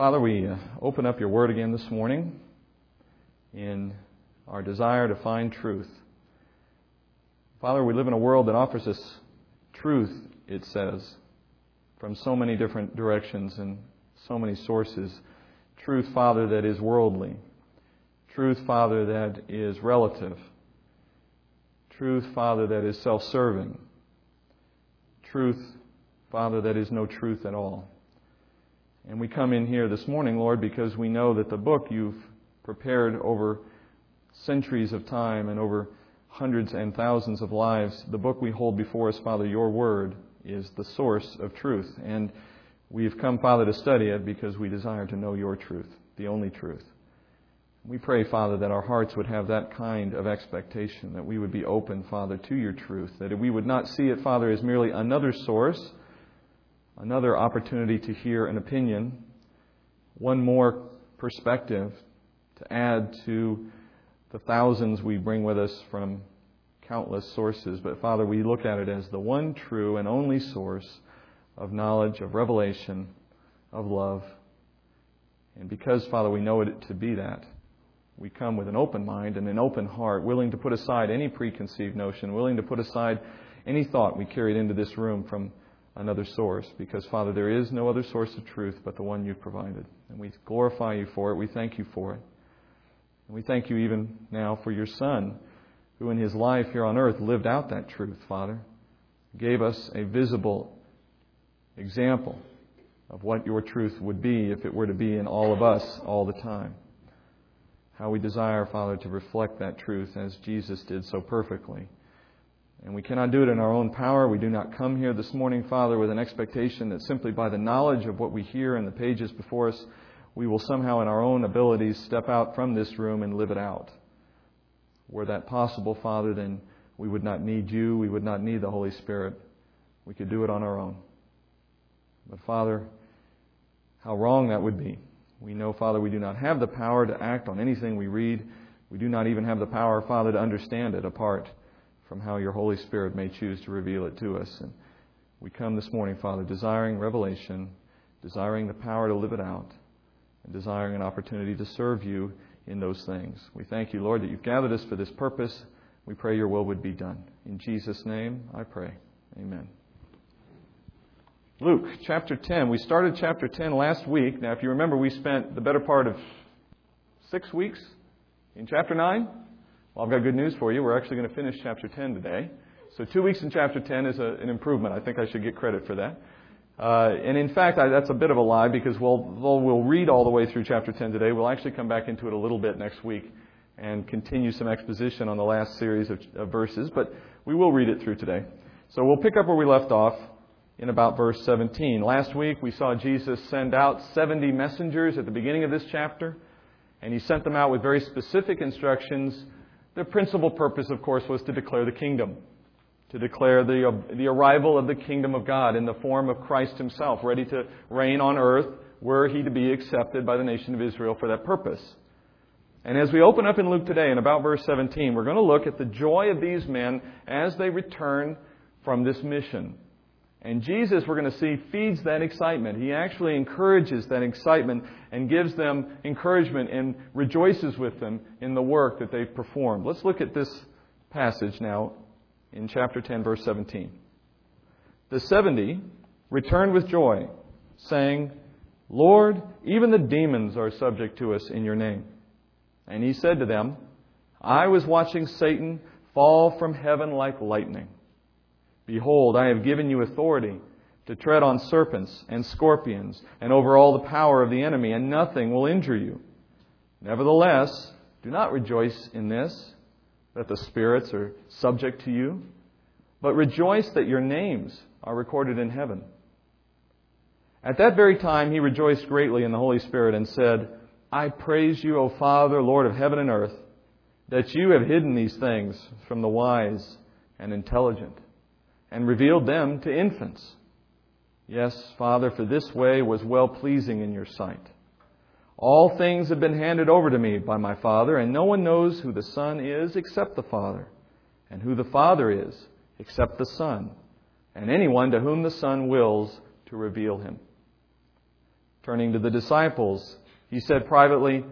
Father, we open up your word again this morning in our desire to find truth. Father, we live in a world that offers us truth, it says, from so many different directions and so many sources. Truth, Father, that is worldly. Truth, Father, that is relative. Truth, Father, that is self-serving. Truth, Father, that is no truth at all. And we come in here this morning, Lord, because we know that the book you've prepared over centuries of time and over hundreds and thousands of lives, the book we hold before us, Father, your word is the source of truth. And we've come, Father, to study it because we desire to know your truth, the only truth. We pray, Father, that our hearts would have that kind of expectation, that we would be open, Father, to your truth, that we would not see it, Father, as merely another source, another opportunity to hear an opinion, one more perspective to add to the thousands we bring with us from countless sources. But Father, we look at it as the one true and only source of knowledge, of revelation, of love. And because, Father, we know it to be that, we come with an open mind and an open heart, willing to put aside any preconceived notion, willing to put aside any thought we carried into this room from another source, because, Father, there is no other source of truth but the one you've provided. And we glorify you for it. We thank you for it. And we thank you even now for your Son, who in his life here on earth lived out that truth, Father, gave us a visible example of what your truth would be if it were to be in all of us all the time. How we desire, Father, to reflect that truth as Jesus did so perfectly. And we cannot do it in our own power. We do not come here this morning, Father, with an expectation that simply by the knowledge of what we hear in the pages before us, we will somehow in our own abilities step out from this room and live it out. Were that possible, Father, then we would not need you. We would not need the Holy Spirit. We could do it on our own. But, Father, how wrong that would be. We know, Father, we do not have the power to act on anything we read. We do not even have the power, Father, to understand it apart from how your Holy Spirit may choose to reveal it to us. And we come this morning, Father, desiring revelation, desiring the power to live it out, and desiring an opportunity to serve you in those things. We thank you, Lord, that you've gathered us for this purpose. We pray your will would be done. In Jesus' name, I pray. Amen. Luke chapter 10. We started chapter 10 last week. Now, if you remember, we spent the better part of 6 weeks in chapter 9. Well, I've got good news for you. We're actually going to finish chapter 10 today. So 2 weeks in chapter 10 is an improvement. I think I should get credit for that. And in fact, that's a bit of a lie because we'll read all the way through chapter 10 today. We'll actually come back into it a little bit next week and continue some exposition on the last series of verses. But we will read it through today. So we'll pick up where we left off in about verse 17. Last week, we saw Jesus send out 70 messengers at the beginning of this chapter. And he sent them out with very specific instructions. Their principal purpose, of course, was to declare the kingdom, to declare the arrival of the kingdom of God in the form of Christ himself, ready to reign on earth were he to be accepted by the nation of Israel for that purpose. And as we open up in Luke today, in about verse 17, we're going to look at the joy of these men as they return from this mission. And Jesus, we're going to see, feeds that excitement. He actually encourages that excitement and gives them encouragement and rejoices with them in the work that they've performed. Let's look at this passage now in chapter 10, verse 17. The 70 returned with joy, saying, "Lord, even the demons are subject to us in your name." And he said to them, "I was watching Satan fall from heaven like lightning. Behold, I have given you authority to tread on serpents and scorpions and over all the power of the enemy, and nothing will injure you. Nevertheless, do not rejoice in this, that the spirits are subject to you, but rejoice that your names are recorded in heaven." At that very time, he rejoiced greatly in the Holy Spirit and said, "I praise you, O Father, Lord of heaven and earth, that you have hidden these things from the wise and intelligent, and revealed them to infants. Yes, Father, for this way was well-pleasing in your sight. All things have been handed over to me by my Father, and no one knows who the Son is except the Father, and who the Father is except the Son, and anyone to whom the Son wills to reveal him." Turning to the disciples, he said privately,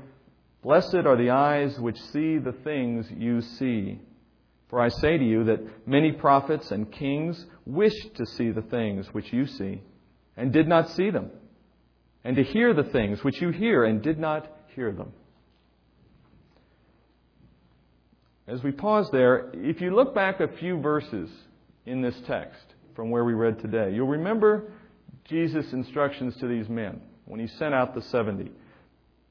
"Blessed are the eyes which see the things you see. For I say to you that many prophets and kings wished to see the things which you see, and did not see them, and to hear the things which you hear, and did not hear them." As we pause there, if you look back a few verses in this text from where we read today, you'll remember Jesus' instructions to these men when he sent out the 70.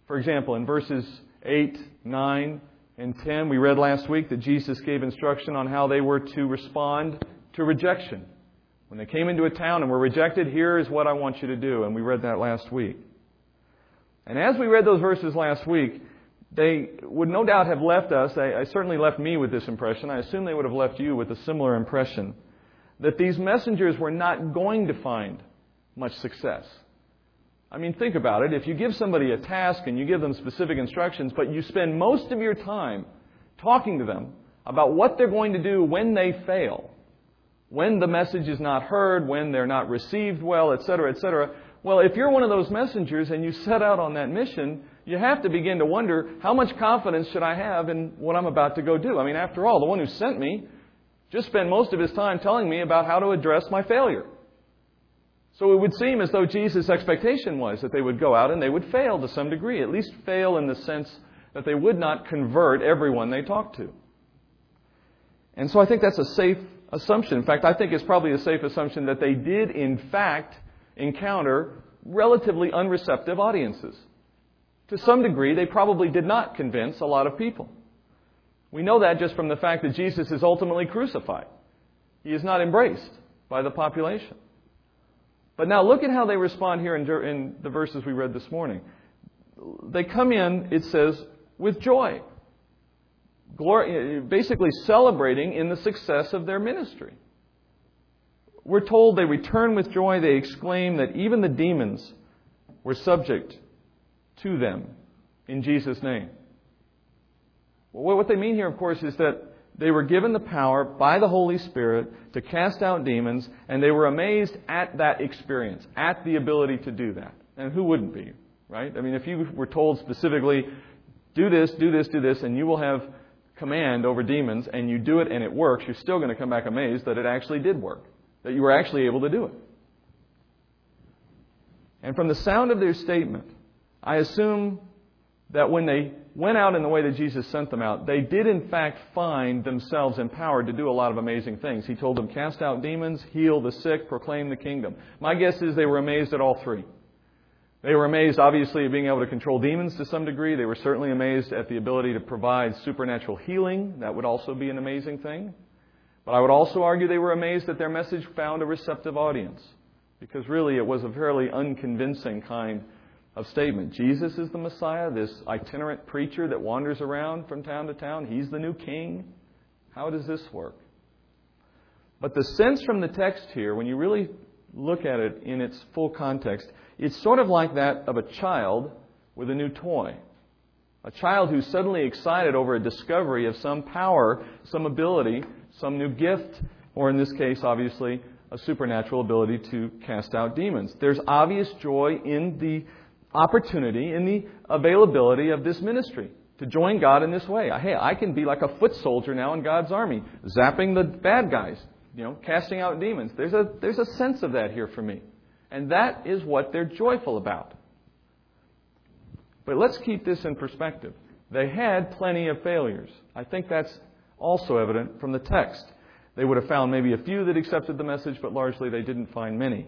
For example, in verses 8, 9, and 10, we read last week that Jesus gave instruction on how they were to respond to rejection. When they came into a town and were rejected, here is what I want you to do. And we read that last week. And as we read those verses last week, they would no doubt have left us, I certainly left me with this impression, I assume they would have left you with a similar impression, that these messengers were not going to find much success. I mean, think about it. If you give somebody a task and you give them specific instructions, but you spend most of your time talking to them about what they're going to do when they fail, when the message is not heard, when they're not received well, etc., etc. Well, if you're one of those messengers and you set out on that mission, you have to begin to wonder, how much confidence should I have in what I'm about to go do? I mean, after all, the one who sent me just spent most of his time telling me about how to address my failure. So it would seem as though Jesus' expectation was that they would go out and they would fail to some degree, at least fail in the sense that they would not convert everyone they talked to. And so I think that's a safe assumption. In fact, I think it's probably a safe assumption that they did, in fact, encounter relatively unreceptive audiences. To some degree, they probably did not convince a lot of people. We know that just from the fact that Jesus is ultimately crucified. He is not embraced by the population. But now look at how they respond here in the verses we read this morning. They come in, it says, with joy. Glory, basically celebrating in the success of their ministry. We're told they return with joy. They exclaim that even the demons were subject to them in Jesus' name. Well, what they mean here, of course, is that they were given the power by the Holy Spirit to cast out demons, and they were amazed at that experience, at the ability to do that. And who wouldn't be, right? I mean, if you were told specifically, do this, do this, do this, and you will have command over demons, and you do it and it works, you're still going to come back amazed that it actually did work, that you were actually able to do it. And from the sound of their statement, I assume that when they went out in the way that Jesus sent them out, they did in fact find themselves empowered to do a lot of amazing things. He told them, cast out demons, heal the sick, proclaim the kingdom. My guess is they were amazed at all three. They were amazed, obviously, at being able to control demons to some degree. They were certainly amazed at the ability to provide supernatural healing. That would also be an amazing thing. But I would also argue they were amazed that their message found a receptive audience, because really it was a fairly unconvincing kind of statement. Jesus is the Messiah, this itinerant preacher that wanders around from town to town. He's the new king. How does this work? But the sense from the text here, when you really look at it in its full context, it's sort of like that of a child with a new toy. A child who's suddenly excited over a discovery of some power, some ability, some new gift, or in this case, obviously, a supernatural ability to cast out demons. There's obvious joy in the opportunity, in the availability of this ministry to join God in this way. Hey, I can be like a foot soldier now in God's army, zapping the bad guys, casting out demons. There's a sense of that here for me. And that is what they're joyful about. But let's keep this in perspective. They had plenty of failures. I think that's also evident from the text. They would have found maybe a few that accepted the message, but largely they didn't find many.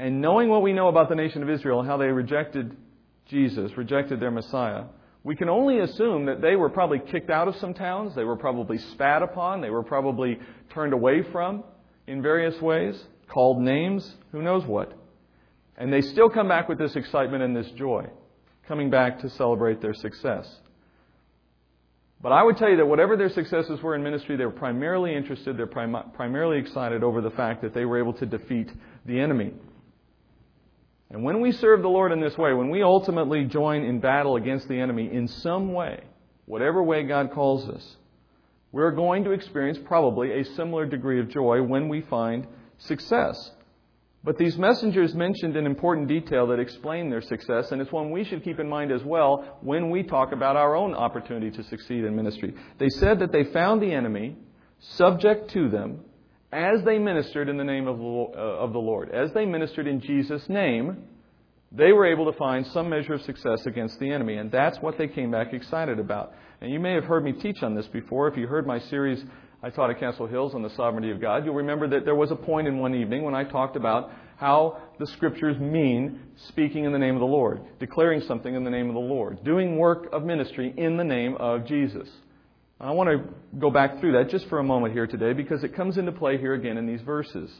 And knowing what we know about the nation of Israel and how they rejected Jesus, rejected their Messiah, we can only assume that they were probably kicked out of some towns. They were probably spat upon. They were probably turned away from in various ways, called names, who knows what. And they still come back with this excitement and this joy, coming back to celebrate their success. But I would tell you that whatever their successes were in ministry, they were primarily interested, they're primarily excited over the fact that they were able to defeat the enemy. And when we serve the Lord in this way, when we ultimately join in battle against the enemy in some way, whatever way God calls us, we're going to experience probably a similar degree of joy when we find success. But these messengers mentioned an important detail that explained their success, and it's one we should keep in mind as well when we talk about our own opportunity to succeed in ministry. They said that they found the enemy subject to them as they ministered in the name of the Lord. As they ministered in Jesus' name, they were able to find some measure of success against the enemy, and that's what they came back excited about. And you may have heard me teach on this before. If you heard my series I taught at Castle Hills on the sovereignty of God, you'll remember that there was a point in one evening when I talked about how the Scriptures mean speaking in the name of the Lord, declaring something in the name of the Lord, doing work of ministry in the name of Jesus. I want to go back through that just for a moment here today because it comes into play here again in these verses.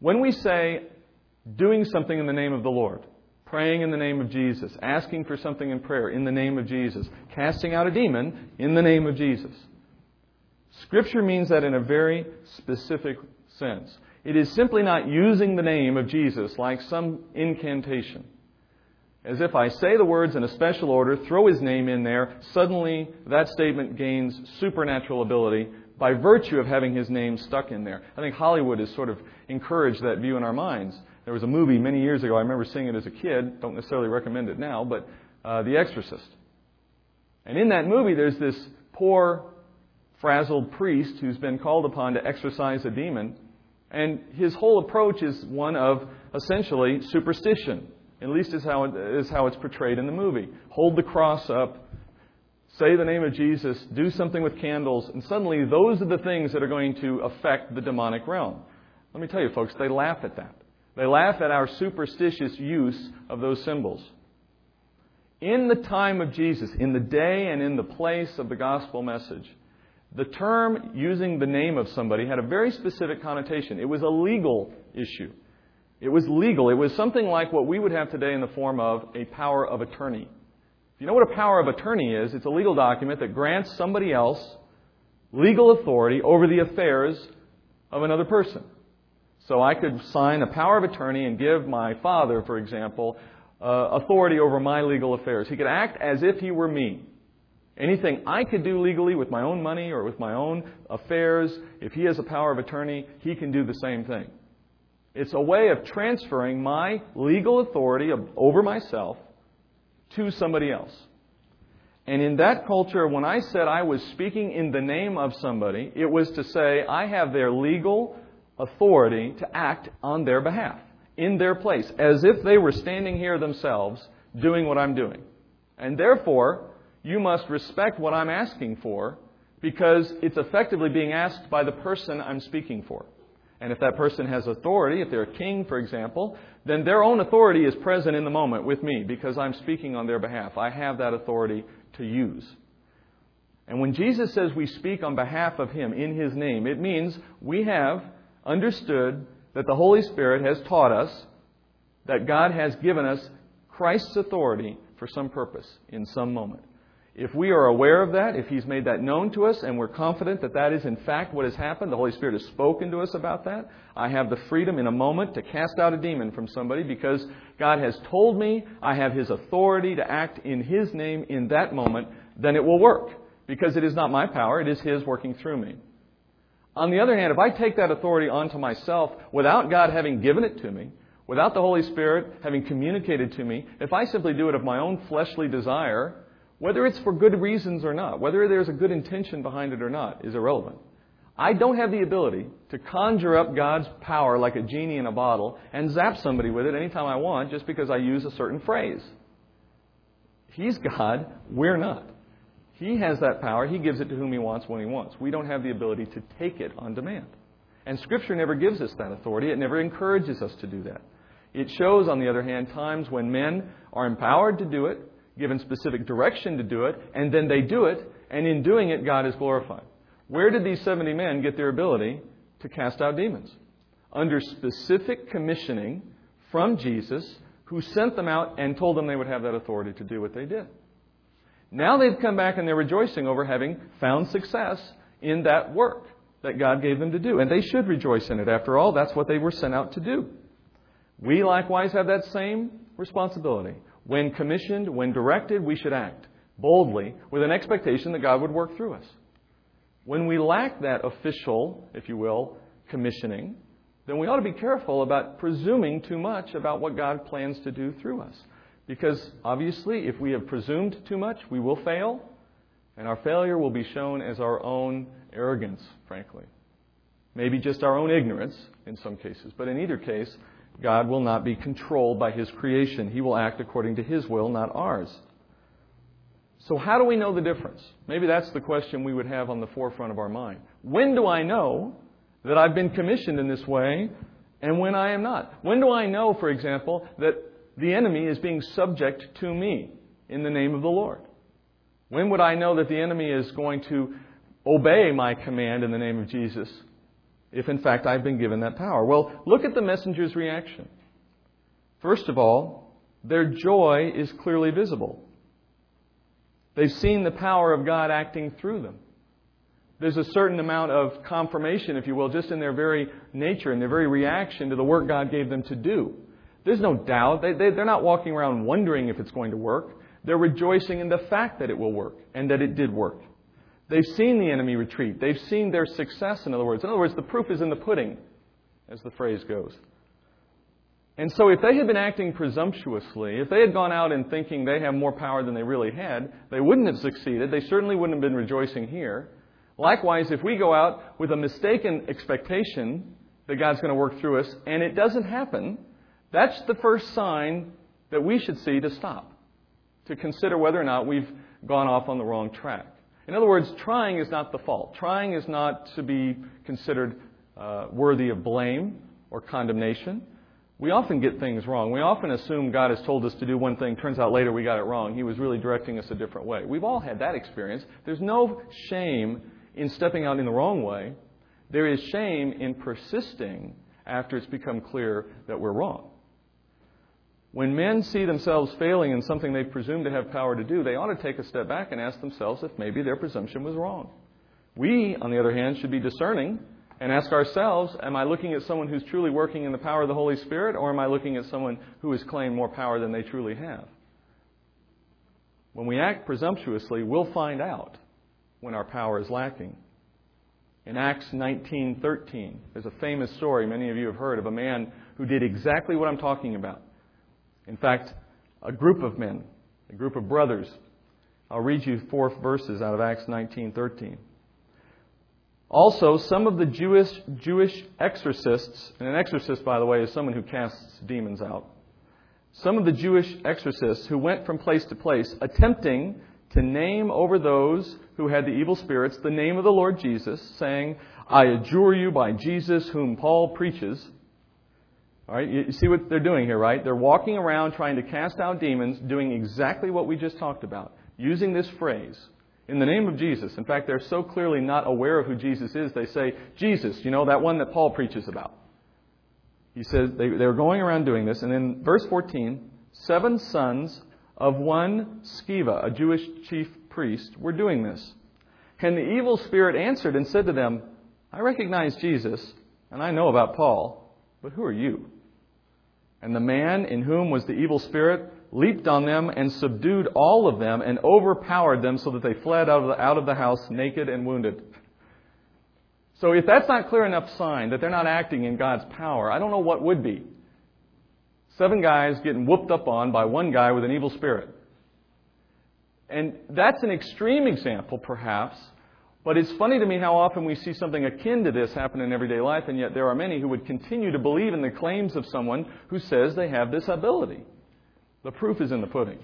When we say doing something in the name of the Lord, praying in the name of Jesus, asking for something in prayer in the name of Jesus, casting out a demon in the name of Jesus, Scripture means that in a very specific sense. It is simply not using the name of Jesus like some incantation. As if I say the words in a special order, throw His name in there, suddenly that statement gains supernatural ability by virtue of having His name stuck in there. I think Hollywood has sort of encouraged that view in our minds. There was a movie many years ago, I remember seeing it as a kid, don't necessarily recommend it now, but The Exorcist. And in that movie there's this poor, frazzled priest who's been called upon to exorcise a demon, and his whole approach is one of essentially superstition. At least is how it's portrayed in the movie. Hold the cross up, say the name of Jesus, do something with candles, and suddenly those are the things that are going to affect the demonic realm. Let me tell you, folks, they laugh at that. They laugh at our superstitious use of those symbols. In the time of Jesus, in the day and in the place of the gospel message, the term using the name of somebody had a very specific connotation. It was a legal issue. It was legal. It was something like what we would have today in the form of a power of attorney. If you know what a power of attorney is, it's a legal document that grants somebody else legal authority over the affairs of another person. So I could sign a power of attorney and give my father, for example, authority over my legal affairs. He could act as if he were me. Anything I could do legally with my own money or with my own affairs, if he has a power of attorney, he can do the same thing. It's a way of transferring my legal authority over myself to somebody else. And in that culture, when I said I was speaking in the name of somebody, it was to say I have their legal authority to act on their behalf, in their place, as if they were standing here themselves doing what I'm doing. And therefore, you must respect what I'm asking for because it's effectively being asked by the person I'm speaking for. And if that person has authority, if they're a king, for example, then their own authority is present in the moment with me because I'm speaking on their behalf. I have that authority to use. And when Jesus says we speak on behalf of Him in His name, it means we have understood that the Holy Spirit has taught us that God has given us Christ's authority for some purpose in some moment. If we are aware of that, if He's made that known to us, and we're confident that that is in fact what has happened, the Holy Spirit has spoken to us about that, I have the freedom in a moment to cast out a demon from somebody because God has told me I have His authority to act in His name in that moment, then it will work. Because it is not my power, it is His working through me. On the other hand, if I take that authority onto myself without God having given it to me, without the Holy Spirit having communicated to me, if I simply do it of my own fleshly desire, whether it's for good reasons or not, whether there's a good intention behind it or not, is irrelevant. I don't have the ability to conjure up God's power like a genie in a bottle and zap somebody with it anytime I want just because I use a certain phrase. He's God, we're not. He has that power. He gives it to whom He wants when He wants. We don't have the ability to take it on demand. And Scripture never gives us that authority. It never encourages us to do that. It shows, on the other hand, times when men are empowered to do it, given specific direction to do it, and then they do it, and in doing it, God is glorified. Where did these 70 men get their ability to cast out demons? Under specific commissioning from Jesus, who sent them out and told them they would have that authority to do what they did. Now they've come back and they're rejoicing over having found success in that work that God gave them to do. And they should rejoice in it. After all, that's what they were sent out to do. We likewise have that same responsibility. When commissioned, when directed, we should act boldly with an expectation that God would work through us. When we lack that official, if you will, commissioning, then we ought to be careful about presuming too much about what God plans to do through us. Because obviously, if we have presumed too much, we will fail, and our failure will be shown as our own arrogance, frankly. Maybe just our own ignorance in some cases. But in either case, God will not be controlled by His creation. He will act according to His will, not ours. So how do we know the difference? Maybe that's the question we would have on the forefront of our mind. When do I know that I've been commissioned in this way and when I am not? When do I know, for example, that the enemy is being subject to me in the name of the Lord? When would I know that the enemy is going to obey my command in the name of Jesus if, in fact, I've been given that power? Well, look at the messenger's reaction. First of all, their joy is clearly visible. They've seen the power of God acting through them. There's a certain amount of confirmation, if you will, just in their very nature and their very reaction to the work God gave them to do. There's no doubt. They're not walking around wondering if it's going to work. They're rejoicing in the fact that it will work and that it did work. They've seen the enemy retreat. They've seen their success, in other words. In other words, the proof is in the pudding, as the phrase goes. And so if they had been acting presumptuously, if they had gone out and thinking they have more power than they really had, they wouldn't have succeeded. They certainly wouldn't have been rejoicing here. Likewise, if we go out with a mistaken expectation that God's going to work through us and it doesn't happen, that's the first sign that we should see to stop, to consider whether or not we've gone off on the wrong track. In other words, trying is not the fault. Trying is not to be considered worthy of blame or condemnation. We often get things wrong. We often assume God has told us to do one thing. Turns out later we got it wrong. He was really directing us a different way. We've all had that experience. There's no shame in stepping out in the wrong way. There is shame in persisting after it's become clear that we're wrong. When men see themselves failing in something they presume to have power to do, they ought to take a step back and ask themselves if maybe their presumption was wrong. We, on the other hand, should be discerning and ask ourselves, am I looking at someone who's truly working in the power of the Holy Spirit, or am I looking at someone who has claimed more power than they truly have? When we act presumptuously, we'll find out when our power is lacking. In Acts 19:13, there's a famous story many of you have heard of a man who did exactly what I'm talking about. In fact, a group of men, a group of brothers. I'll read you 4 verses out of Acts 19:13. Also, some of the Jewish exorcists, and an exorcist, by the way, is someone who casts demons out. Some of the Jewish exorcists who went from place to place attempting to name over those who had the evil spirits the name of the Lord Jesus, saying, I adjure you by Jesus whom Paul preaches. All right, you see what they're doing here, right? They're walking around trying to cast out demons, doing exactly what we just talked about, using this phrase, in the name of Jesus. In fact, they're so clearly not aware of who Jesus is, they say, Jesus, you know, that one that Paul preaches about. He says they're going around doing this. And then verse 14, 7 sons of one Sceva, a Jewish chief priest, were doing this. And the evil spirit answered and said to them, I recognize Jesus, and I know about Paul, but who are you? And the man in whom was the evil spirit leaped on them and subdued all of them and overpowered them so that they fled out of the house naked and wounded. So if that's not clear enough sign that they're not acting in God's power, I don't know what would be. 7 guys getting whooped up on by one guy with an evil spirit. And that's an extreme example, perhaps, but it's funny to me how often we see something akin to this happen in everyday life, and yet there are many who would continue to believe in the claims of someone who says they have this ability. The proof is in the pudding.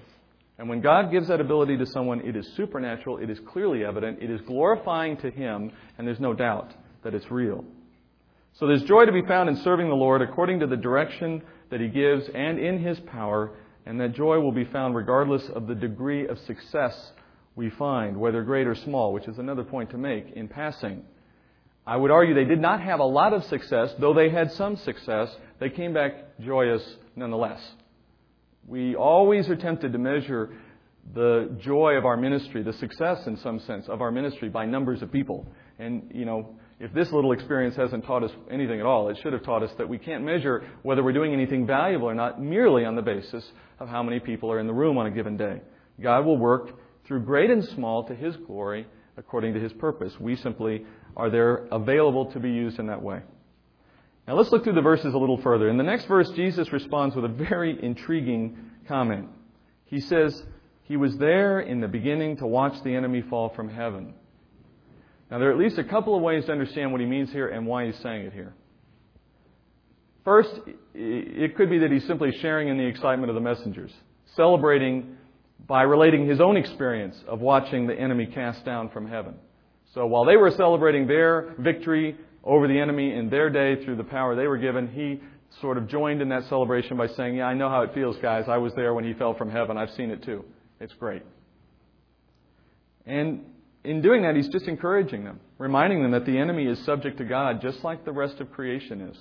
And when God gives that ability to someone, it is supernatural, it is clearly evident, it is glorifying to Him, and there's no doubt that it's real. So there's joy to be found in serving the Lord according to the direction that He gives and in His power, and that joy will be found regardless of the degree of success we find, whether great or small, which is another point to make in passing. I would argue they did not have a lot of success, though they had some success. They came back joyous nonetheless. We always are tempted to measure the joy of our ministry, the success in some sense of our ministry by numbers of people. And, you know, if this little experience hasn't taught us anything at all, it should have taught us that we can't measure whether we're doing anything valuable or not merely on the basis of how many people are in the room on a given day. God will work through great and small to His glory according to His purpose. We simply are there available to be used in that way. Now let's look through the verses a little further. In the next verse, Jesus responds with a very intriguing comment. He says, He was there in the beginning to watch the enemy fall from heaven. Now there are at least a couple of ways to understand what he means here and why he's saying it here. First, it could be that he's simply sharing in the excitement of the messengers, celebrating by relating his own experience of watching the enemy cast down from heaven. So while they were celebrating their victory over the enemy in their day through the power they were given, he sort of joined in that celebration by saying, yeah, I know how it feels, guys. I was there when he fell from heaven. I've seen it too. It's great. And in doing that, he's just encouraging them, reminding them that the enemy is subject to God just like the rest of creation is.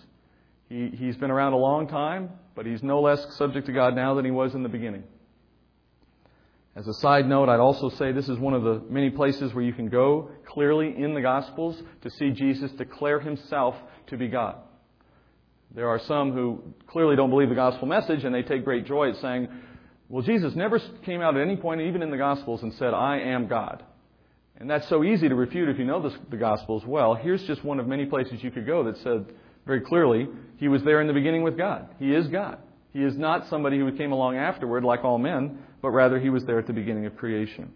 He's been around a long time, but he's no less subject to God now than he was in the beginning. As a side note, I'd also say this is one of the many places where you can go clearly in the Gospels to see Jesus declare himself to be God. There are some who clearly don't believe the Gospel message, and they take great joy at saying, well, Jesus never came out at any point, even in the Gospels, and said, I am God. And that's so easy to refute if you know the Gospels well. Here's just one of many places you could go that said very clearly, he was there in the beginning with God. He is God. He is not somebody who came along afterward like all men, but rather he was there at the beginning of creation.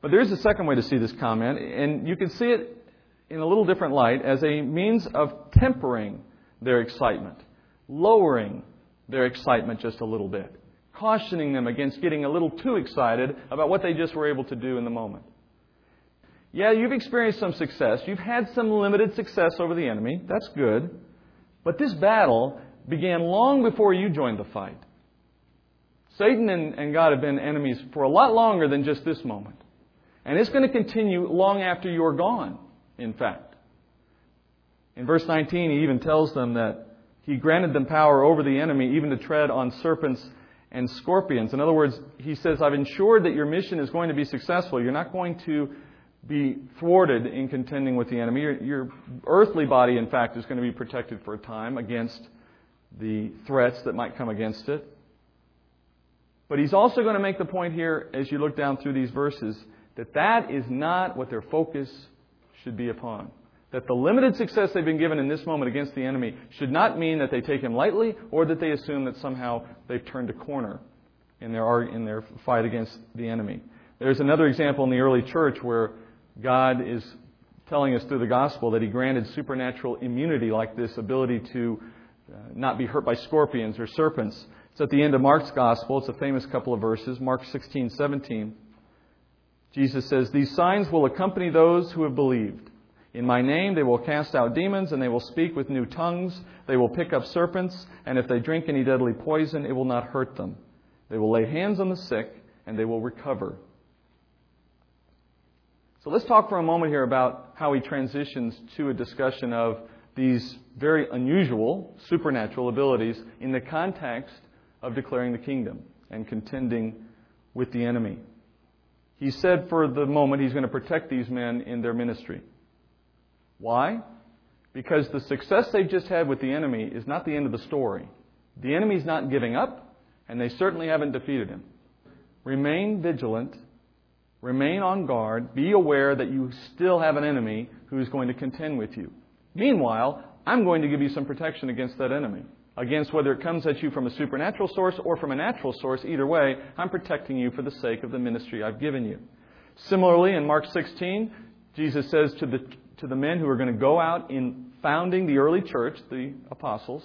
But there is a second way to see this comment, and you can see it in a little different light as a means of tempering their excitement, lowering their excitement just a little bit, cautioning them against getting a little too excited about what they just were able to do in the moment. Yeah, you've experienced some success. You've had some limited success over the enemy. That's good. But this battle began long before you joined the fight. Satan and God have been enemies for a lot longer than just this moment. And it's going to continue long after you're gone, in fact. In verse 19, he even tells them that he granted them power over the enemy, even to tread on serpents and scorpions. In other words, he says, I've ensured that your mission is going to be successful. You're not going to be thwarted in contending with the enemy. Your earthly body, in fact, is going to be protected for a time against the threats that might come against it. But he's also going to make the point here, as you look down through these verses, that that is not what their focus should be upon. That the limited success they've been given in this moment against the enemy should not mean that they take him lightly or that they assume that somehow they've turned a corner in their fight against the enemy. There's another example in the early church where God is telling us through the gospel that he granted supernatural immunity, like this ability to not be hurt by scorpions or serpents. It's at the end of Mark's gospel. It's a famous couple of verses, Mark 16:17. Jesus says, these signs will accompany those who have believed. In my name they will cast out demons, and they will speak with new tongues. They will pick up serpents, and if they drink any deadly poison, it will not hurt them. They will lay hands on the sick, and they will recover. So let's talk for a moment here about how he transitions to a discussion of these very unusual supernatural abilities in the context of declaring the kingdom and contending with the enemy. He said for the moment he's going to protect these men in their ministry. Why? Because the success they've just had with the enemy is not the end of the story. The enemy's not giving up, and they certainly haven't defeated him. Remain vigilant. Remain on guard. Be aware that you still have an enemy who is going to contend with you. Meanwhile, I'm going to give you some protection against that enemy. Against whether it comes at you from a supernatural source or from a natural source, either way, I'm protecting you for the sake of the ministry I've given you. Similarly, in Mark 16, Jesus says to the men who are going to go out in founding the early church, the apostles,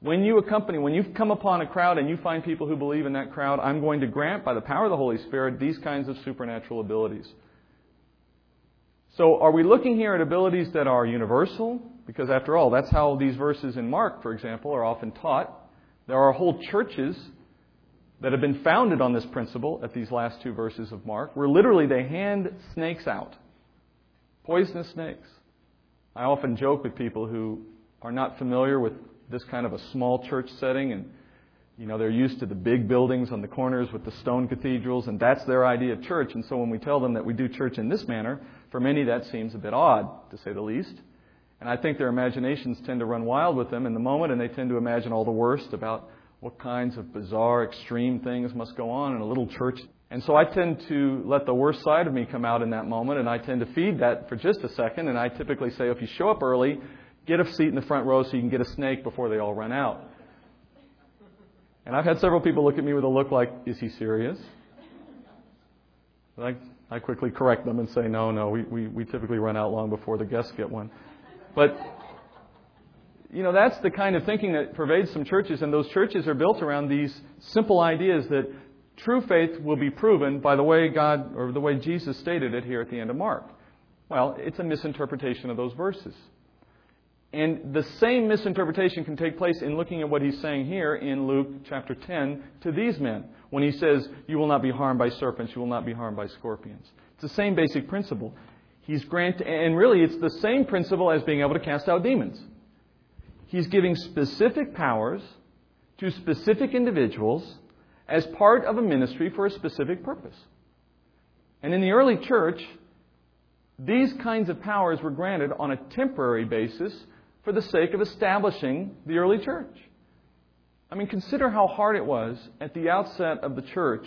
when you come upon a crowd and you find people who believe in that crowd, I'm going to grant by the power of the Holy Spirit these kinds of supernatural abilities. So are we looking here at abilities that are universal? Because after all, that's how these verses in Mark, for example, are often taught. There are whole churches that have been founded on this principle at these last two verses of Mark, where literally they hand snakes out, poisonous snakes. I often joke with people who are not familiar with this kind of a small church setting, and they're used to the big buildings on the corners with the stone cathedrals, and that's their idea of church. And so when we tell them that we do church in this manner, for many that seems a bit odd, to say the least. And I think their imaginations tend to run wild with them in the moment, and they tend to imagine all the worst about what kinds of bizarre, extreme things must go on in a little church. And so I tend to let the worst side of me come out in that moment, and I tend to feed that for just a second, and I typically say, if you show up early, Get a seat in the front row so you can get a snake before they all run out. And I've had several people look at me with a look like, is he serious? And I quickly correct them and say, no, we typically run out long before the guests get one. But, you know, that's the kind of thinking that pervades some churches, and those churches are built around these simple ideas that true faith will be proven by the way God, or the way Jesus stated it here at the end of Mark. Well, it's a misinterpretation of those verses. And the same misinterpretation can take place in looking at what he's saying here in Luke chapter 10 to these men, when he says, you will not be harmed by serpents, you will not be harmed by scorpions. It's the same basic principle. And really it's the same principle as being able to cast out demons. He's giving specific powers to specific individuals as part of a ministry for a specific purpose. And in the early church, these kinds of powers were granted on a temporary basis for the sake of establishing the early church. I mean, consider how hard it was at the outset of the church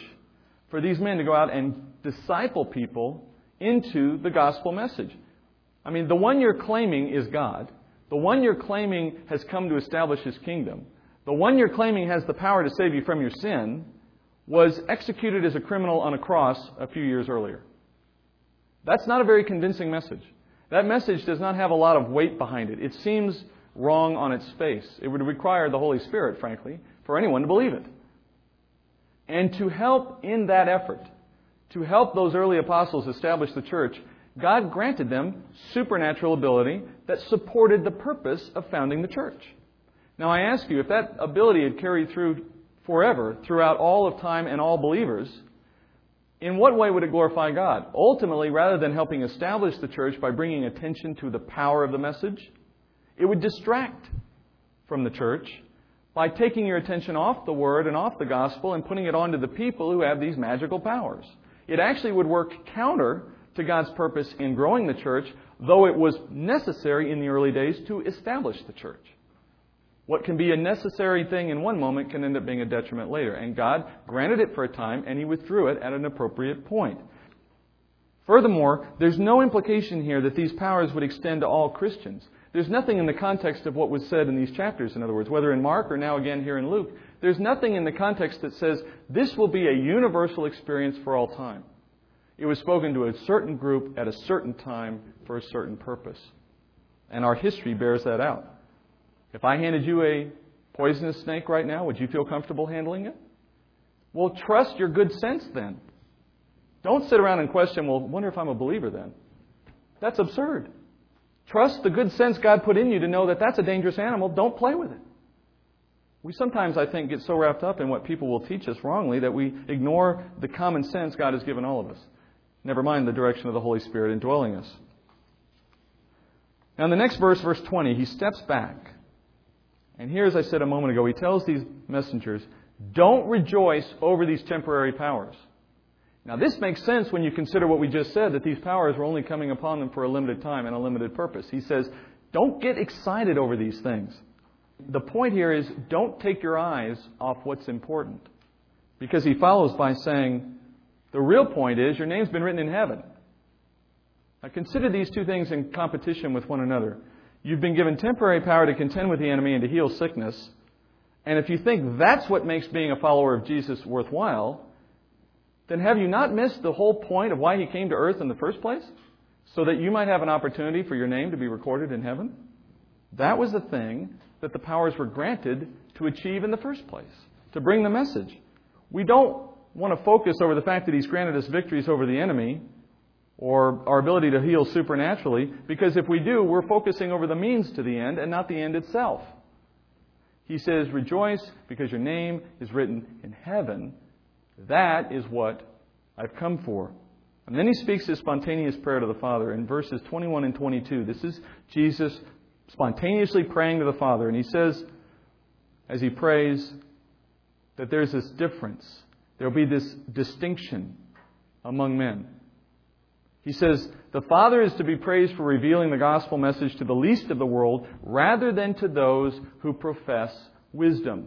for these men to go out and disciple people into the gospel message. I mean, the one you're claiming is God. The one you're claiming has come to establish his kingdom. The one you're claiming has the power to save you from your sin was executed as a criminal on a cross a few years earlier. That's not a very convincing message. That message does not have a lot of weight behind it. It seems wrong on its face. It would require the Holy Spirit, frankly, for anyone to believe it. And to help in that effort, to help those early apostles establish the church, God granted them supernatural ability that supported the purpose of founding the church. Now, I ask you, if that ability had carried through forever, throughout all of time and all believers, in what way would it glorify God? Ultimately, rather than helping establish the church by bringing attention to the power of the message, it would distract from the church by taking your attention off the Word and off the gospel and putting it onto the people who have these magical powers. It actually would work counter to God's purpose in growing the church, though it was necessary in the early days to establish the church. What can be a necessary thing in one moment can end up being a detriment later. And God granted it for a time, and He withdrew it at an appropriate point. Furthermore, there's no implication here that these powers would extend to all Christians. There's nothing in the context of what was said in these chapters, in other words, whether in Mark or now again here in Luke. There's nothing in the context that says this will be a universal experience for all time. It was spoken to a certain group at a certain time for a certain purpose. And our history bears that out. If I handed you a poisonous snake right now, would you feel comfortable handling it? Well, trust your good sense then. Don't sit around and question, well, wonder if I'm a believer then. That's absurd. Trust the good sense God put in you to know that that's a dangerous animal. Don't play with it. We sometimes, I think, get so wrapped up in what people will teach us wrongly that we ignore the common sense God has given all of us. Never mind the direction of the Holy Spirit indwelling us. Now in the next verse, verse 20, he steps back. And here, as I said a moment ago, he tells these messengers, don't rejoice over these temporary powers. Now, this makes sense when you consider what we just said, that these powers were only coming upon them for a limited time and a limited purpose. He says, don't get excited over these things. The point here is, don't take your eyes off what's important. Because he follows by saying, the real point is, your name's been written in heaven. Now, consider these two things in competition with one another. You've been given temporary power to contend with the enemy and to heal sickness. And if you think that's what makes being a follower of Jesus worthwhile, then have you not missed the whole point of why he came to earth in the first place? So that you might have an opportunity for your name to be recorded in heaven? That was the thing that the powers were granted to achieve in the first place, to bring the message. We don't want to focus over the fact that he's granted us victories over the enemy, or our ability to heal supernaturally, because if we do, we're focusing over the means to the end and not the end itself. He says, rejoice because your name is written in heaven. That is what I've come for. And then he speaks his spontaneous prayer to the Father in verses 21 and 22. This is Jesus spontaneously praying to the Father. And he says, as he prays, that there's this difference. There'll be this distinction among men. He says, the Father is to be praised for revealing the gospel message to the least of the world rather than to those who profess wisdom.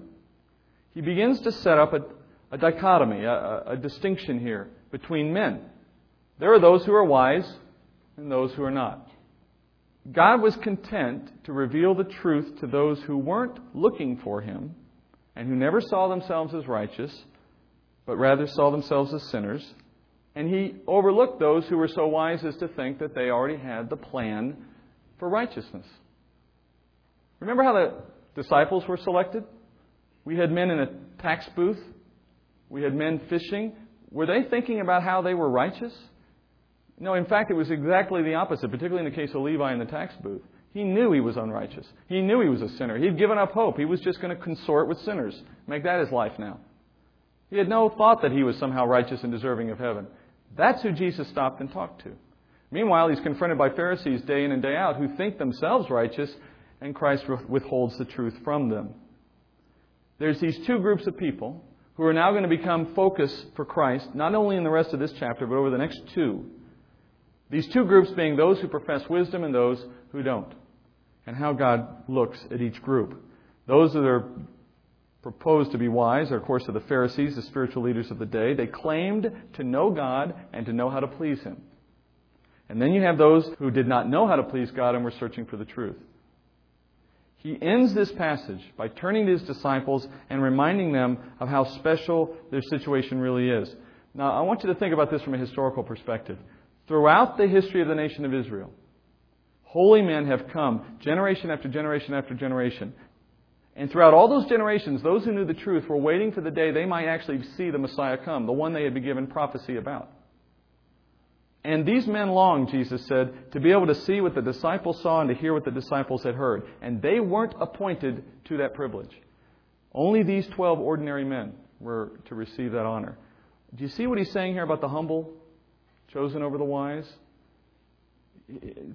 He begins to set up a dichotomy, a distinction here between men. There are those who are wise and those who are not. God was content to reveal the truth to those who weren't looking for him and who never saw themselves as righteous, but rather saw themselves as sinners. And he overlooked those who were so wise as to think that they already had the plan for righteousness. Remember how the disciples were selected? We had men in a tax booth. We had men fishing. Were they thinking about how they were righteous? No, in fact, it was exactly the opposite, particularly in the case of Levi in the tax booth. He knew he was unrighteous. He knew he was a sinner. He'd given up hope. He was just going to consort with sinners, make that his life now. He had no thought that he was somehow righteous and deserving of heaven. That's who Jesus stopped and talked to. Meanwhile, he's confronted by Pharisees day in and day out who think themselves righteous, and Christ withholds the truth from them. There's these two groups of people who are now going to become focus for Christ, not only in the rest of this chapter, but over the next two. These two groups being those who profess wisdom and those who don't, and how God looks at each group. Those that are proposed to be wise are, of course, the Pharisees, the spiritual leaders of the day. They claimed to know God and to know how to please him. And then you have those who did not know how to please God and were searching for the truth. He ends this passage by turning to his disciples and reminding them of how special their situation really is. Now, I want you to think about this from a historical perspective. Throughout the history of the nation of Israel, holy men have come generation after generation after generation. And throughout all those generations, those who knew the truth were waiting for the day they might actually see the Messiah come, the one they had been given prophecy about. And these men longed, Jesus said, to be able to see what the disciples saw and to hear what the disciples had heard. And they weren't appointed to that privilege. Only these 12 ordinary men were to receive that honor. Do you see what he's saying here about the humble, chosen over the wise?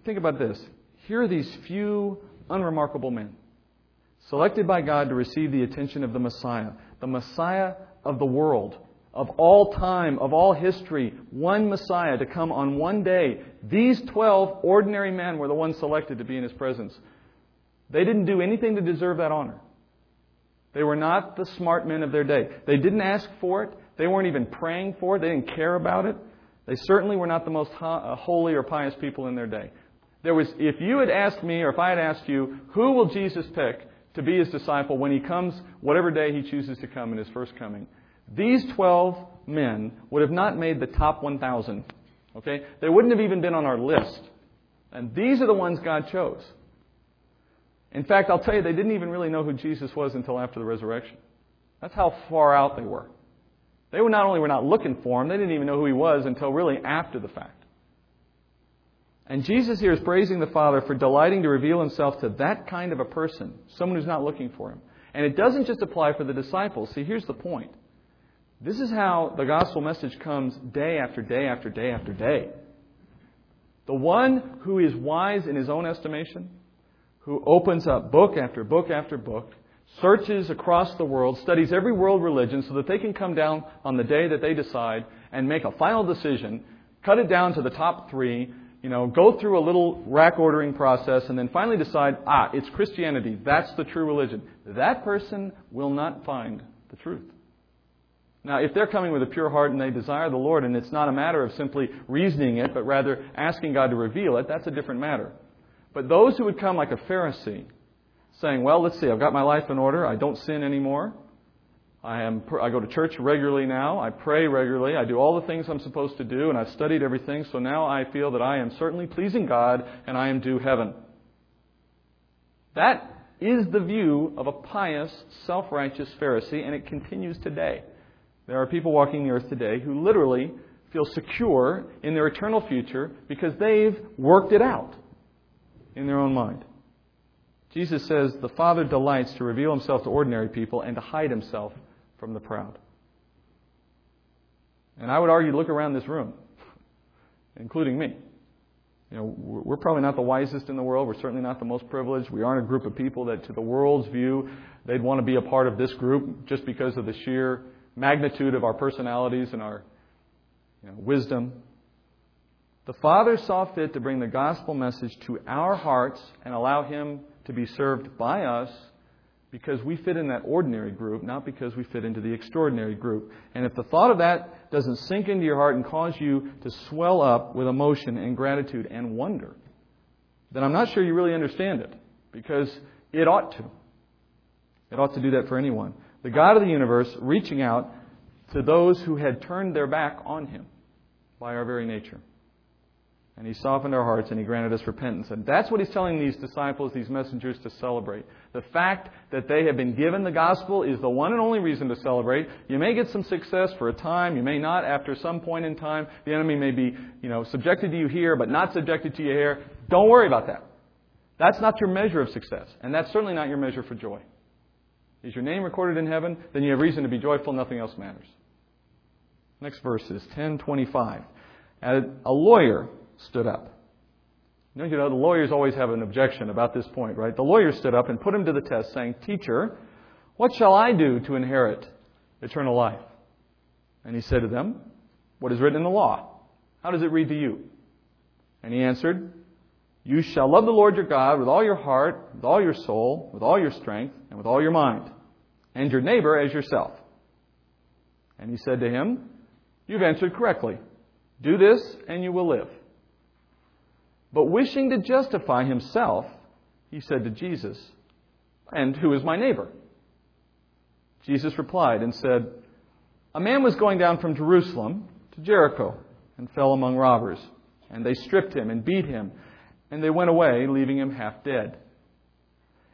Think about this. Here are these few unremarkable men, selected by God to receive the attention of the Messiah of the world. Of all time, of all history, one Messiah to come on one day. These 12 ordinary men were the ones selected to be in his presence. They didn't do anything to deserve that honor. They were not the smart men of their day. They didn't ask for it. They weren't even praying for it. They didn't care about it. They certainly were not the most holy or pious people in their day. If you had asked me, or if I had asked you, who will Jesus pick to be his disciple when he comes, whatever day he chooses to come in his first coming? These 12 men would have not made the top 1,000. Okay? They wouldn't have even been on our list. And these are the ones God chose. In fact, I'll tell you, they didn't even really know who Jesus was until after the resurrection. That's how far out they were. They were not only were not looking for him, they didn't even know who he was until really after the fact. And Jesus here is praising the Father for delighting to reveal himself to that kind of a person, someone who's not looking for him. And it doesn't just apply for the disciples. See, here's the point. This is how the gospel message comes day after day after day after day. The one who is wise in his own estimation, who opens up book after book after book, searches across the world, studies every world religion so that they can come down on the day that they decide and make a final decision, cut it down to the top three, go through a little rack ordering process and then finally decide, it's Christianity, that's the true religion. That person will not find the truth. Now, if they're coming with a pure heart and they desire the Lord, and it's not a matter of simply reasoning it, but rather asking God to reveal it, that's a different matter. But those who would come like a Pharisee, saying, well, let's see, I've got my life in order, I don't sin anymore, I go to church regularly now, I pray regularly, I do all the things I'm supposed to do, and I've studied everything, so now I feel that I am certainly pleasing God, and I am due heaven. That is the view of a pious, self-righteous Pharisee, and it continues today. There are people walking the earth today who literally feel secure in their eternal future because they've worked it out in their own mind. Jesus says the Father delights to reveal himself to ordinary people and to hide himself from the proud. And I would argue, look around this room, including me. We're probably not the wisest in the world. We're certainly not the most privileged. We aren't a group of people that, to the world's view, they'd want to be a part of this group just because of the sheer magnitude of our personalities and our wisdom. The Father saw fit to bring the gospel message to our hearts and allow him to be served by us because we fit in that ordinary group, not because we fit into the extraordinary group. And if the thought of that doesn't sink into your heart and cause you to swell up with emotion and gratitude and wonder, then I'm not sure you really understand it, because it ought to. It ought to do that for anyone. The God of the universe reaching out to those who had turned their back on him by our very nature. And he softened our hearts and he granted us repentance. And that's what he's telling these disciples, these messengers, to celebrate. The fact that they have been given the gospel is the one and only reason to celebrate. You may get some success for a time. You may not. After some point in time, the enemy may be, subjected to you here, but not subjected to you here. Don't worry about that. That's not your measure of success. And that's certainly not your measure for joy. Is your name recorded in heaven? Then you have reason to be joyful. Nothing else matters. Next verse is 10:25. A lawyer stood up. The lawyers always have an objection about this point, right? The lawyer stood up and put him to the test, saying, "Teacher, what shall I do to inherit eternal life?" And he said to them, "What is written in the law? How does it read to you?" And he answered, "You shall love the Lord your God with all your heart, with all your soul, with all your strength, and with all your mind, and your neighbor as yourself." And he said to him, "You've answered correctly. Do this and you will live." But wishing to justify himself, he said to Jesus, "And who is my neighbor?" Jesus replied and said, "A man was going down from Jerusalem to Jericho and fell among robbers. And they stripped him and beat him. And they went away, leaving him half dead.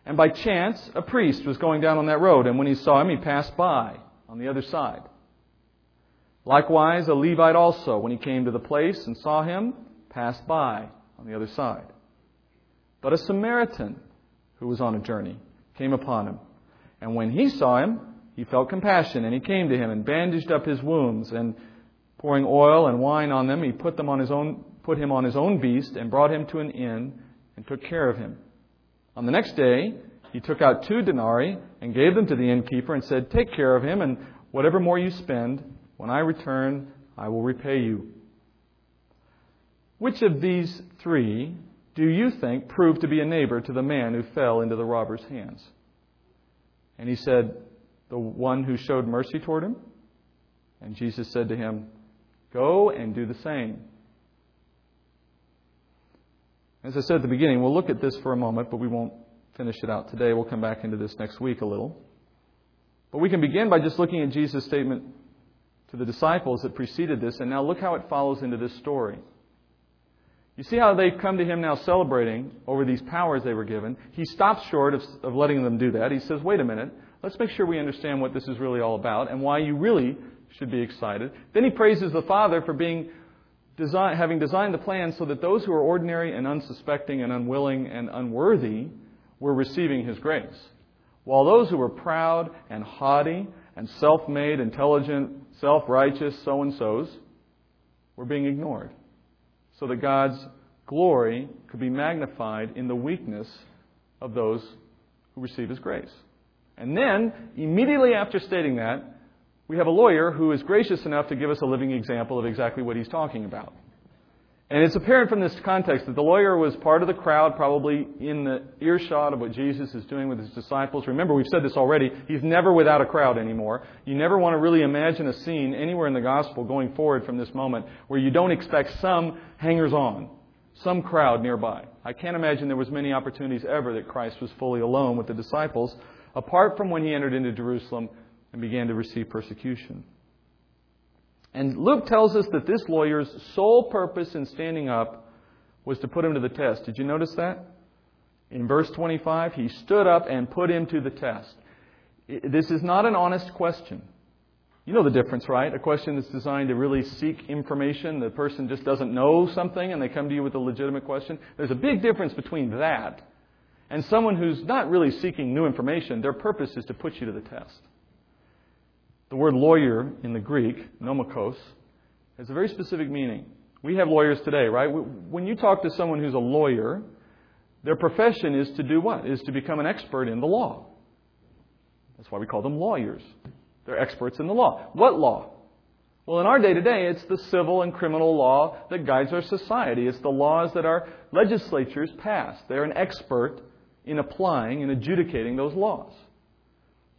And by chance, a priest was going down on that road. And when he saw him, he passed by on the other side. Likewise, a Levite also, when he came to the place and saw him, passed by on the other side. But a Samaritan who was on a journey came upon him. And when he saw him, he felt compassion. And he came to him and bandaged up his wounds. And pouring oil and wine on them, he put him on his own beast and brought him to an inn and took care of him. On the next day, he took out 2 denarii and gave them to the innkeeper and said, 'Take care of him, and whatever more you spend, when I return, I will repay you.' Which of these 3 do you think proved to be a neighbor to the man who fell into the robber's hands?" And he said, "The one who showed mercy toward him." And Jesus said to him, "Go and do the same." As I said at the beginning, we'll look at this for a moment, but we won't finish it out today. We'll come back into this next week a little. But we can begin by just looking at Jesus' statement to the disciples that preceded this, and now look how it follows into this story. You see how they've come to him now celebrating over these powers they were given. He stops short of letting them do that. He says, "Wait a minute, let's make sure we understand what this is really all about and why you really should be excited." Then he praises the Father for having designed the plan so that those who are ordinary and unsuspecting and unwilling and unworthy were receiving his grace, while those who were proud and haughty and self-made, intelligent, self-righteous so-and-sos were being ignored, so that God's glory could be magnified in the weakness of those who receive his grace. And then, immediately after stating that, we have a lawyer who is gracious enough to give us a living example of exactly what he's talking about. And it's apparent from this context that the lawyer was part of the crowd, probably in the earshot of what Jesus is doing with his disciples. Remember, we've said this already, he's never without a crowd anymore. You never want to really imagine a scene anywhere in the gospel going forward from this moment where you don't expect some hangers-on, some crowd nearby. I can't imagine there was many opportunities ever that Christ was fully alone with the disciples, apart from when he entered into Jerusalem and began to receive persecution. And Luke tells us that this lawyer's sole purpose in standing up was to put him to the test. Did you notice that? In verse 25, he stood up and put him to the test. This is not an honest question. You know the difference, right? A question that's designed to really seek information. The person just doesn't know something and they come to you with a legitimate question. There's a big difference between that and someone who's not really seeking new information. Their purpose is to put you to the test. The word lawyer in the Greek, nomikos, has a very specific meaning. We have lawyers today, right? When you talk to someone who's a lawyer, their profession is to do what? Is to become an expert in the law. That's why we call them lawyers. They're experts in the law. What law? Well, in our day-to-day, it's the civil and criminal law that guides our society. It's the laws that our legislatures pass. They're an expert in applying and adjudicating those laws.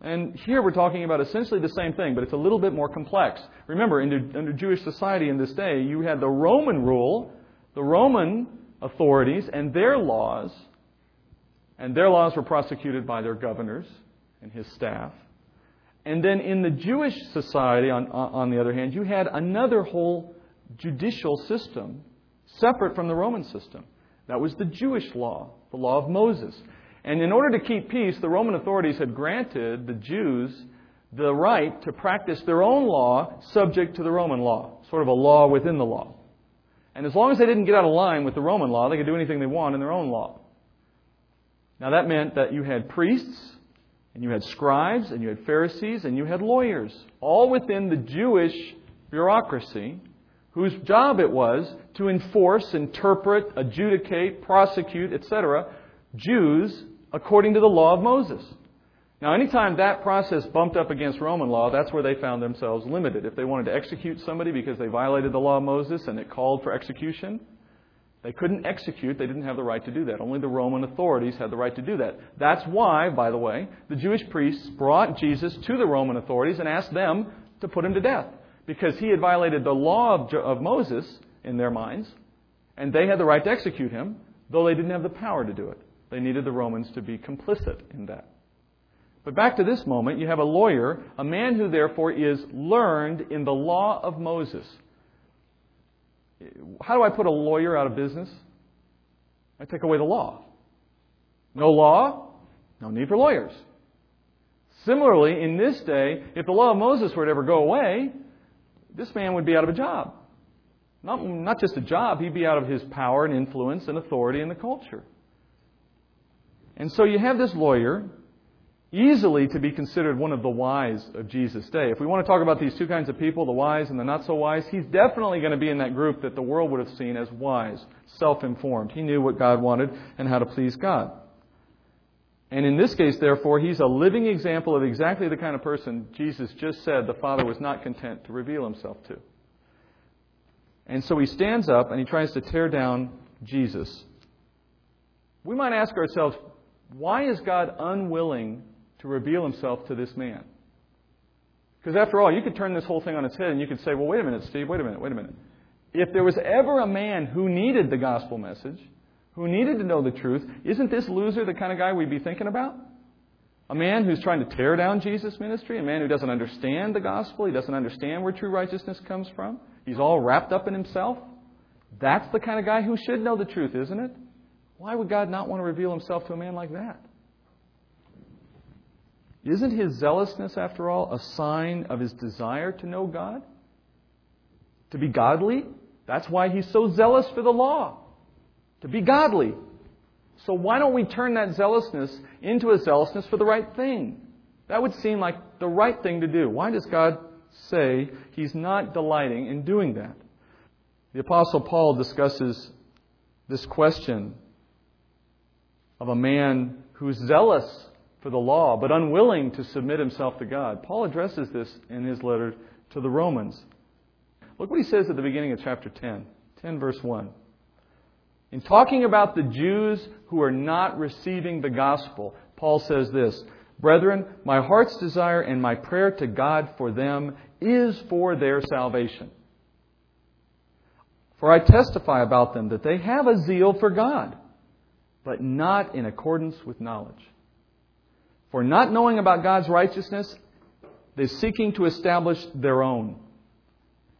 And here we're talking about essentially the same thing, but it's a little bit more complex. Remember, under Jewish society in this day, you had the Roman rule, the Roman authorities and their laws, and their laws were prosecuted by their governors and his staff. And then in the Jewish society, on the other hand, you had another whole judicial system separate from the Roman system. That was the Jewish law, the law of Moses. And in order to keep peace, the Roman authorities had granted the Jews the right to practice their own law subject to the Roman law, sort of a law within the law. And as long as they didn't get out of line with the Roman law, they could do anything they want in their own law. Now that meant that you had priests, and you had scribes, and you had Pharisees, and you had lawyers, all within the Jewish bureaucracy, whose job it was to enforce, interpret, adjudicate, prosecute, etc., Jews according to the law of Moses. Now, anytime that process bumped up against Roman law, that's where they found themselves limited. If they wanted to execute somebody because they violated the law of Moses and it called for execution, they couldn't execute. They didn't have the right to do that. Only the Roman authorities had the right to do that. That's why, by the way, the Jewish priests brought Jesus to the Roman authorities and asked them to put him to death, because he had violated the law of Moses in their minds, and they had the right to execute him, though they didn't have the power to do it. They needed the Romans to be complicit in that. But back to this moment, you have a lawyer, a man who therefore is learned in the law of Moses. How do I put a lawyer out of business? I take away the law. No law, no need for lawyers. Similarly, in this day, if the law of Moses were to ever go away, this man would be out of a job. Not just a job, he'd be out of his power and influence and authority in the culture. And so you have this lawyer, easily to be considered one of the wise of Jesus' day. If we want to talk about these two kinds of people, the wise and the not so wise, he's definitely going to be in that group that the world would have seen as wise, self-informed. He knew what God wanted and how to please God. And in this case, therefore, he's a living example of exactly the kind of person Jesus just said the Father was not content to reveal himself to. And so he stands up and he tries to tear down Jesus. We might ask ourselves, why is God unwilling to reveal himself to this man? Because after all, you could turn this whole thing on its head and you could say, well, wait a minute, Steve, wait a minute. If there was ever a man who needed the gospel message, who needed to know the truth, isn't this loser the kind of guy we'd be thinking about? A man who's trying to tear down Jesus' ministry, a man who doesn't understand the gospel, he doesn't understand where true righteousness comes from, he's all wrapped up in himself. That's the kind of guy who should know the truth, isn't it? Why would God not want to reveal himself to a man like that? Isn't his zealousness, after all, a sign of his desire to know God? To be godly? That's why he's so zealous for the law. To be godly. So why don't we turn that zealousness into a zealousness for the right thing? That would seem like the right thing to do. Why does God say he's not delighting in doing that? The Apostle Paul discusses this question of a man who's zealous for the law, but unwilling to submit himself to God. Paul addresses this in his letter to the Romans. Look what he says at the beginning of chapter 10, verse 1. In talking about the Jews who are not receiving the gospel, Paul says this, "Brethren, my heart's desire and my prayer to God for them is for their salvation. For I testify about them that they have a zeal for God, but not in accordance with knowledge. For not knowing about God's righteousness, they're seeking to establish their own.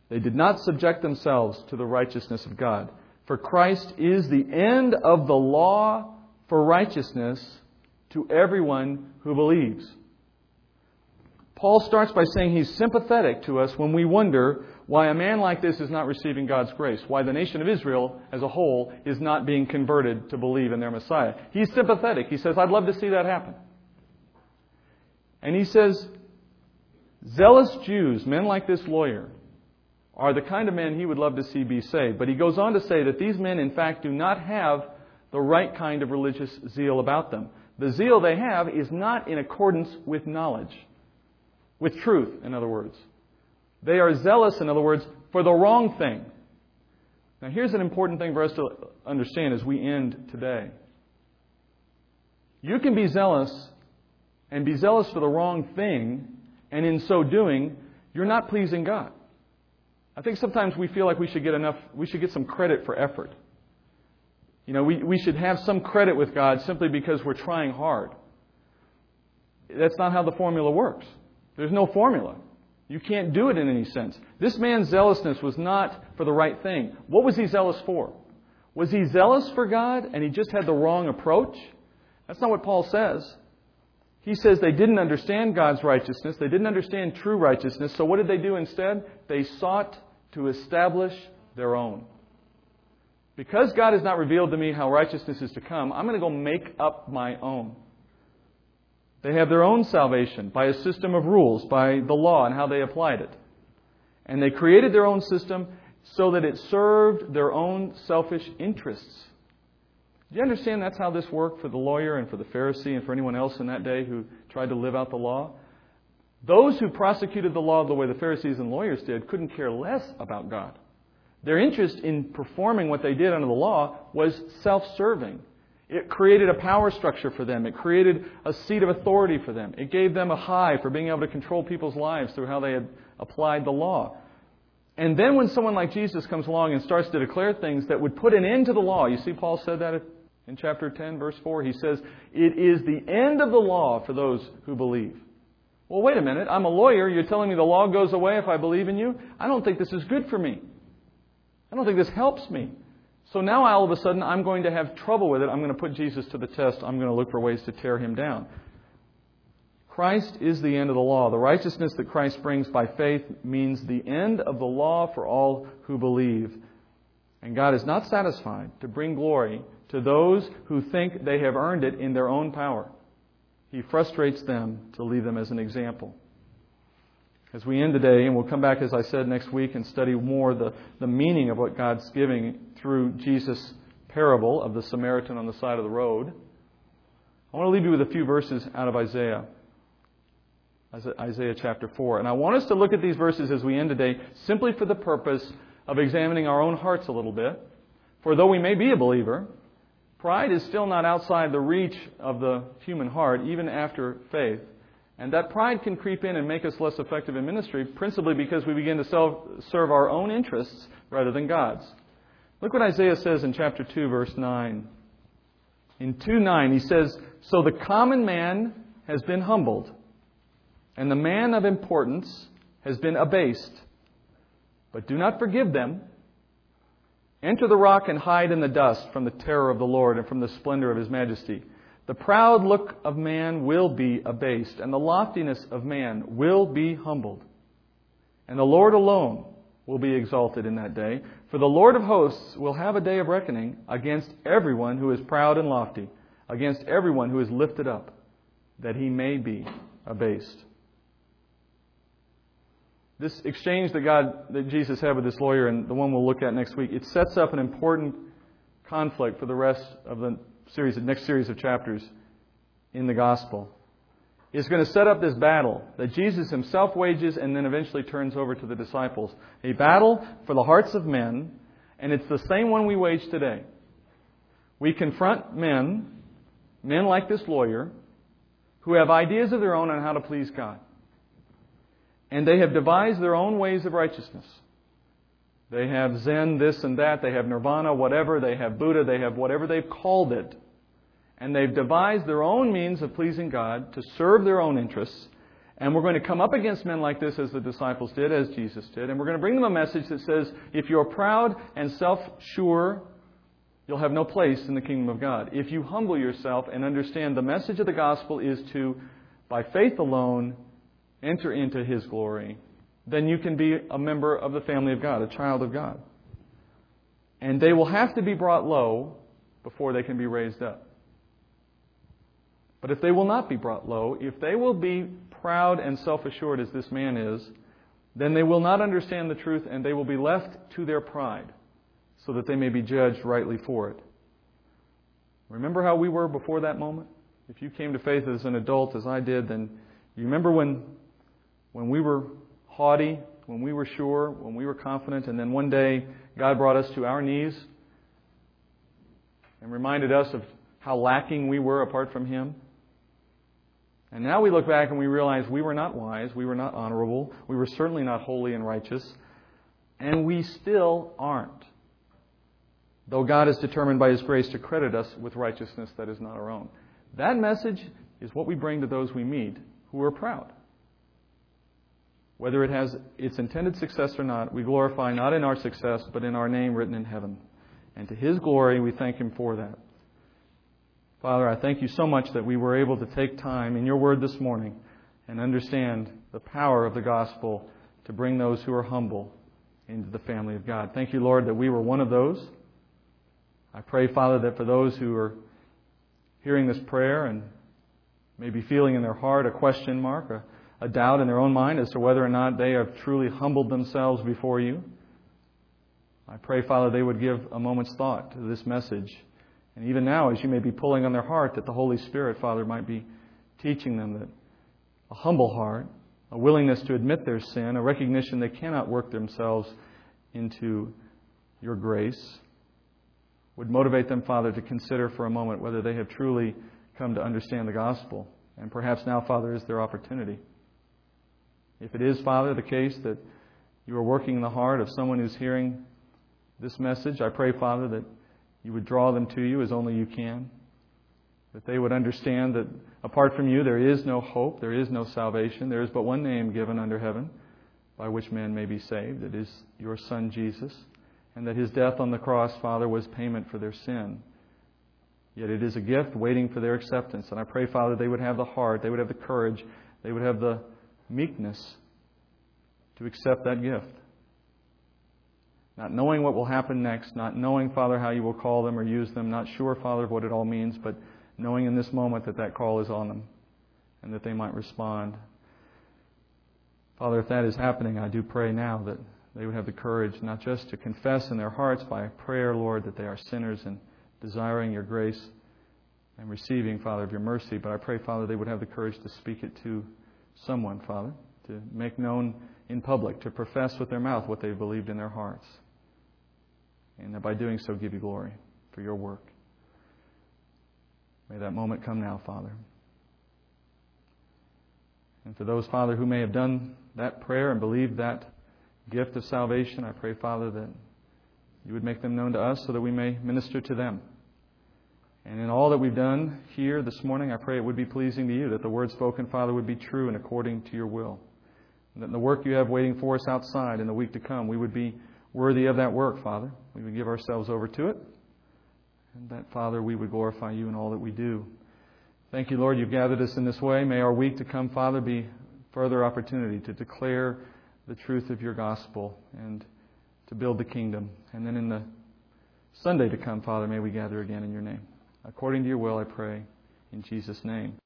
They did not subject themselves to the righteousness of God. For Christ is the end of the law for righteousness to everyone who believes." Paul starts by saying he's sympathetic to us when we wonder why a man like this is not receiving God's grace, why the nation of Israel as a whole is not being converted to believe in their Messiah. He's sympathetic. He says, I'd love to see that happen. And he says, zealous Jews, men like this lawyer, are the kind of men he would love to see be saved. But he goes on to say that these men, in fact, do not have the right kind of religious zeal about them. The zeal they have is not in accordance with knowledge. With truth, in other words. They are zealous, in other words, for the wrong thing. Now, here's an important thing for us to understand as we end today. You can be zealous and be zealous for the wrong thing, and in so doing, you're not pleasing God. I think sometimes we feel like we should get some credit for effort. You know, we should have some credit with God simply because we're trying hard. That's not how the formula works. There's no formula. You can't do it in any sense. This man's zealousness was not for the right thing. What was he zealous for? Was he zealous for God and he just had the wrong approach? That's not what Paul says. He says they didn't understand God's righteousness. They didn't understand true righteousness. So what did they do instead? They sought to establish their own. Because God has not revealed to me how righteousness is to come, I'm going to go make up my own. They have their own salvation by a system of rules, by the law and how they applied it. And they created their own system so that it served their own selfish interests. Do you understand that's how this worked for the lawyer and for the Pharisee and for anyone else in that day who tried to live out the law? Those who prosecuted the law the way the Pharisees and lawyers did couldn't care less about God. Their interest in performing what they did under the law was self-serving. It created a power structure for them. It created a seat of authority for them. It gave them a high for being able to control people's lives through how they had applied the law. And then when someone like Jesus comes along and starts to declare things that would put an end to the law, you see Paul said that in chapter 10, verse 4. He says, it is the end of the law for those who believe. Well, wait a minute. I'm a lawyer. You're telling me the law goes away if I believe in you? I don't think this is good for me. I don't think this helps me. So now all of a sudden I'm going to have trouble with it. I'm going to put Jesus to the test. I'm going to look for ways to tear him down. Christ is the end of the law. The righteousness that Christ brings by faith means the end of the law for all who believe. And God is not satisfied to bring glory to those who think they have earned it in their own power. He frustrates them to leave them as an example. As we end today, and we'll come back, as I said, next week and study more the meaning of what God's giving through Jesus' parable of the Samaritan on the side of the road, I want to leave you with a few verses out of Isaiah chapter 4. And I want us to look at these verses as we end today simply for the purpose of examining our own hearts a little bit. For though we may be a believer, pride is still not outside the reach of the human heart, even after faith. And that pride can creep in and make us less effective in ministry, principally because we begin to serve our own interests rather than God's. Look what Isaiah says in chapter 2, verse 9. In 2:9, he says, so the common man has been humbled, and the man of importance has been abased. But do not forgive them. Enter the rock and hide in the dust from the terror of the Lord and from the splendor of his majesty. The proud look of man will be abased, and the loftiness of man will be humbled. And the Lord alone will be exalted in that day. For the Lord of hosts will have a day of reckoning against everyone who is proud and lofty, against everyone who is lifted up, that he may be abased. This exchange that Jesus had with this lawyer, and the one we'll look at next week, it sets up an important conflict for the rest of the next series of chapters in the gospel. It's going to set up this battle that Jesus himself wages and then eventually turns over to the disciples. A battle for the hearts of men, and it's the same one we wage today. We confront men like this lawyer, who have ideas of their own on how to please God. And they have devised their own ways of righteousness. They have Zen, this and that. They have Nirvana, whatever. They have Buddha. They have whatever they've called it. And they've devised their own means of pleasing God to serve their own interests. And we're going to come up against men like this as the disciples did, as Jesus did. And we're going to bring them a message that says, if you're proud and self-sure, you'll have no place in the kingdom of God. If you humble yourself and understand the message of the gospel is to, by faith alone, enter into his glory, then you can be a member of the family of God, a child of God. And they will have to be brought low before they can be raised up. But if they will not be brought low, if they will be proud and self-assured as this man is, then they will not understand the truth and they will be left to their pride so that they may be judged rightly for it. Remember how we were before that moment? If you came to faith as an adult, as I did, then you remember when we were haughty, when we were sure, when we were confident, and then one day God brought us to our knees and reminded us of how lacking we were apart from him. And now we look back and we realize we were not wise, we were not honorable, we were certainly not holy and righteous, and we still aren't. though God is determined by His grace to credit us with righteousness that is not our own. That message is what we bring to those we meet who are proud. Whether it has its intended success or not, we glorify not in our success, but in our name written in heaven. And to His glory, we thank Him for that. Father, I thank You so much that we were able to take time in Your Word this morning and understand the power of the gospel to bring those who are humble into the family of God. Thank You, Lord, that we were one of those. I pray, Father, that for those who are hearing this prayer and maybe feeling in their heart a question mark, a doubt in their own mind as to whether or not they have truly humbled themselves before You, I pray, Father, they would give a moment's thought to this message. And even now, as You may be pulling on their heart, that the Holy Spirit, Father, might be teaching them that a humble heart, a willingness to admit their sin, a recognition they cannot work themselves into Your grace, would motivate them, Father, to consider for a moment whether they have truly come to understand the gospel. And perhaps now, Father, is their opportunity. If it is, Father, the case that You are working in the heart of someone who's hearing this message, I pray, Father, that You would draw them to You as only You can, that they would understand that apart from You there is no hope, there is no salvation, there is but one name given under heaven by which man may be saved. It is Your Son, Jesus, and that His death on the cross, Father, was payment for their sin. Yet it is a gift waiting for their acceptance. And I pray, Father, they would have the heart, they would have the courage, they would have the meekness to accept that gift. Not knowing what will happen next, not knowing, Father, how You will call them or use them, not sure, Father, of what it all means, but knowing in this moment that that call is on them and that they might respond. Father, if that is happening, I do pray now that they would have the courage not just to confess in their hearts by prayer, Lord, that they are sinners and desiring Your grace and receiving, Father, of Your mercy, but I pray, Father, they would have the courage to speak it to someone, Father, to make known in public, to profess with their mouth what they believed in their hearts, and that by doing so give You glory for Your work. May that moment come now, Father. And for those, Father, who may have done that prayer and believed that gift of salvation, I pray, Father, that You would make them known to us so that we may minister to them. And in all that we've done here this morning, I pray it would be pleasing to You, that the word spoken, Father, would be true and according to Your will. And that in the work You have waiting for us outside in the week to come, we would be worthy of that work, Father. We would give ourselves over to it. And that, Father, we would glorify You in all that we do. Thank You, Lord, You've gathered us in this way. May our week to come, Father, be further opportunity to declare the truth of Your gospel and to build the kingdom. And then in the Sunday to come, Father, may we gather again in Your name. According to Your will, I pray, in Jesus' name.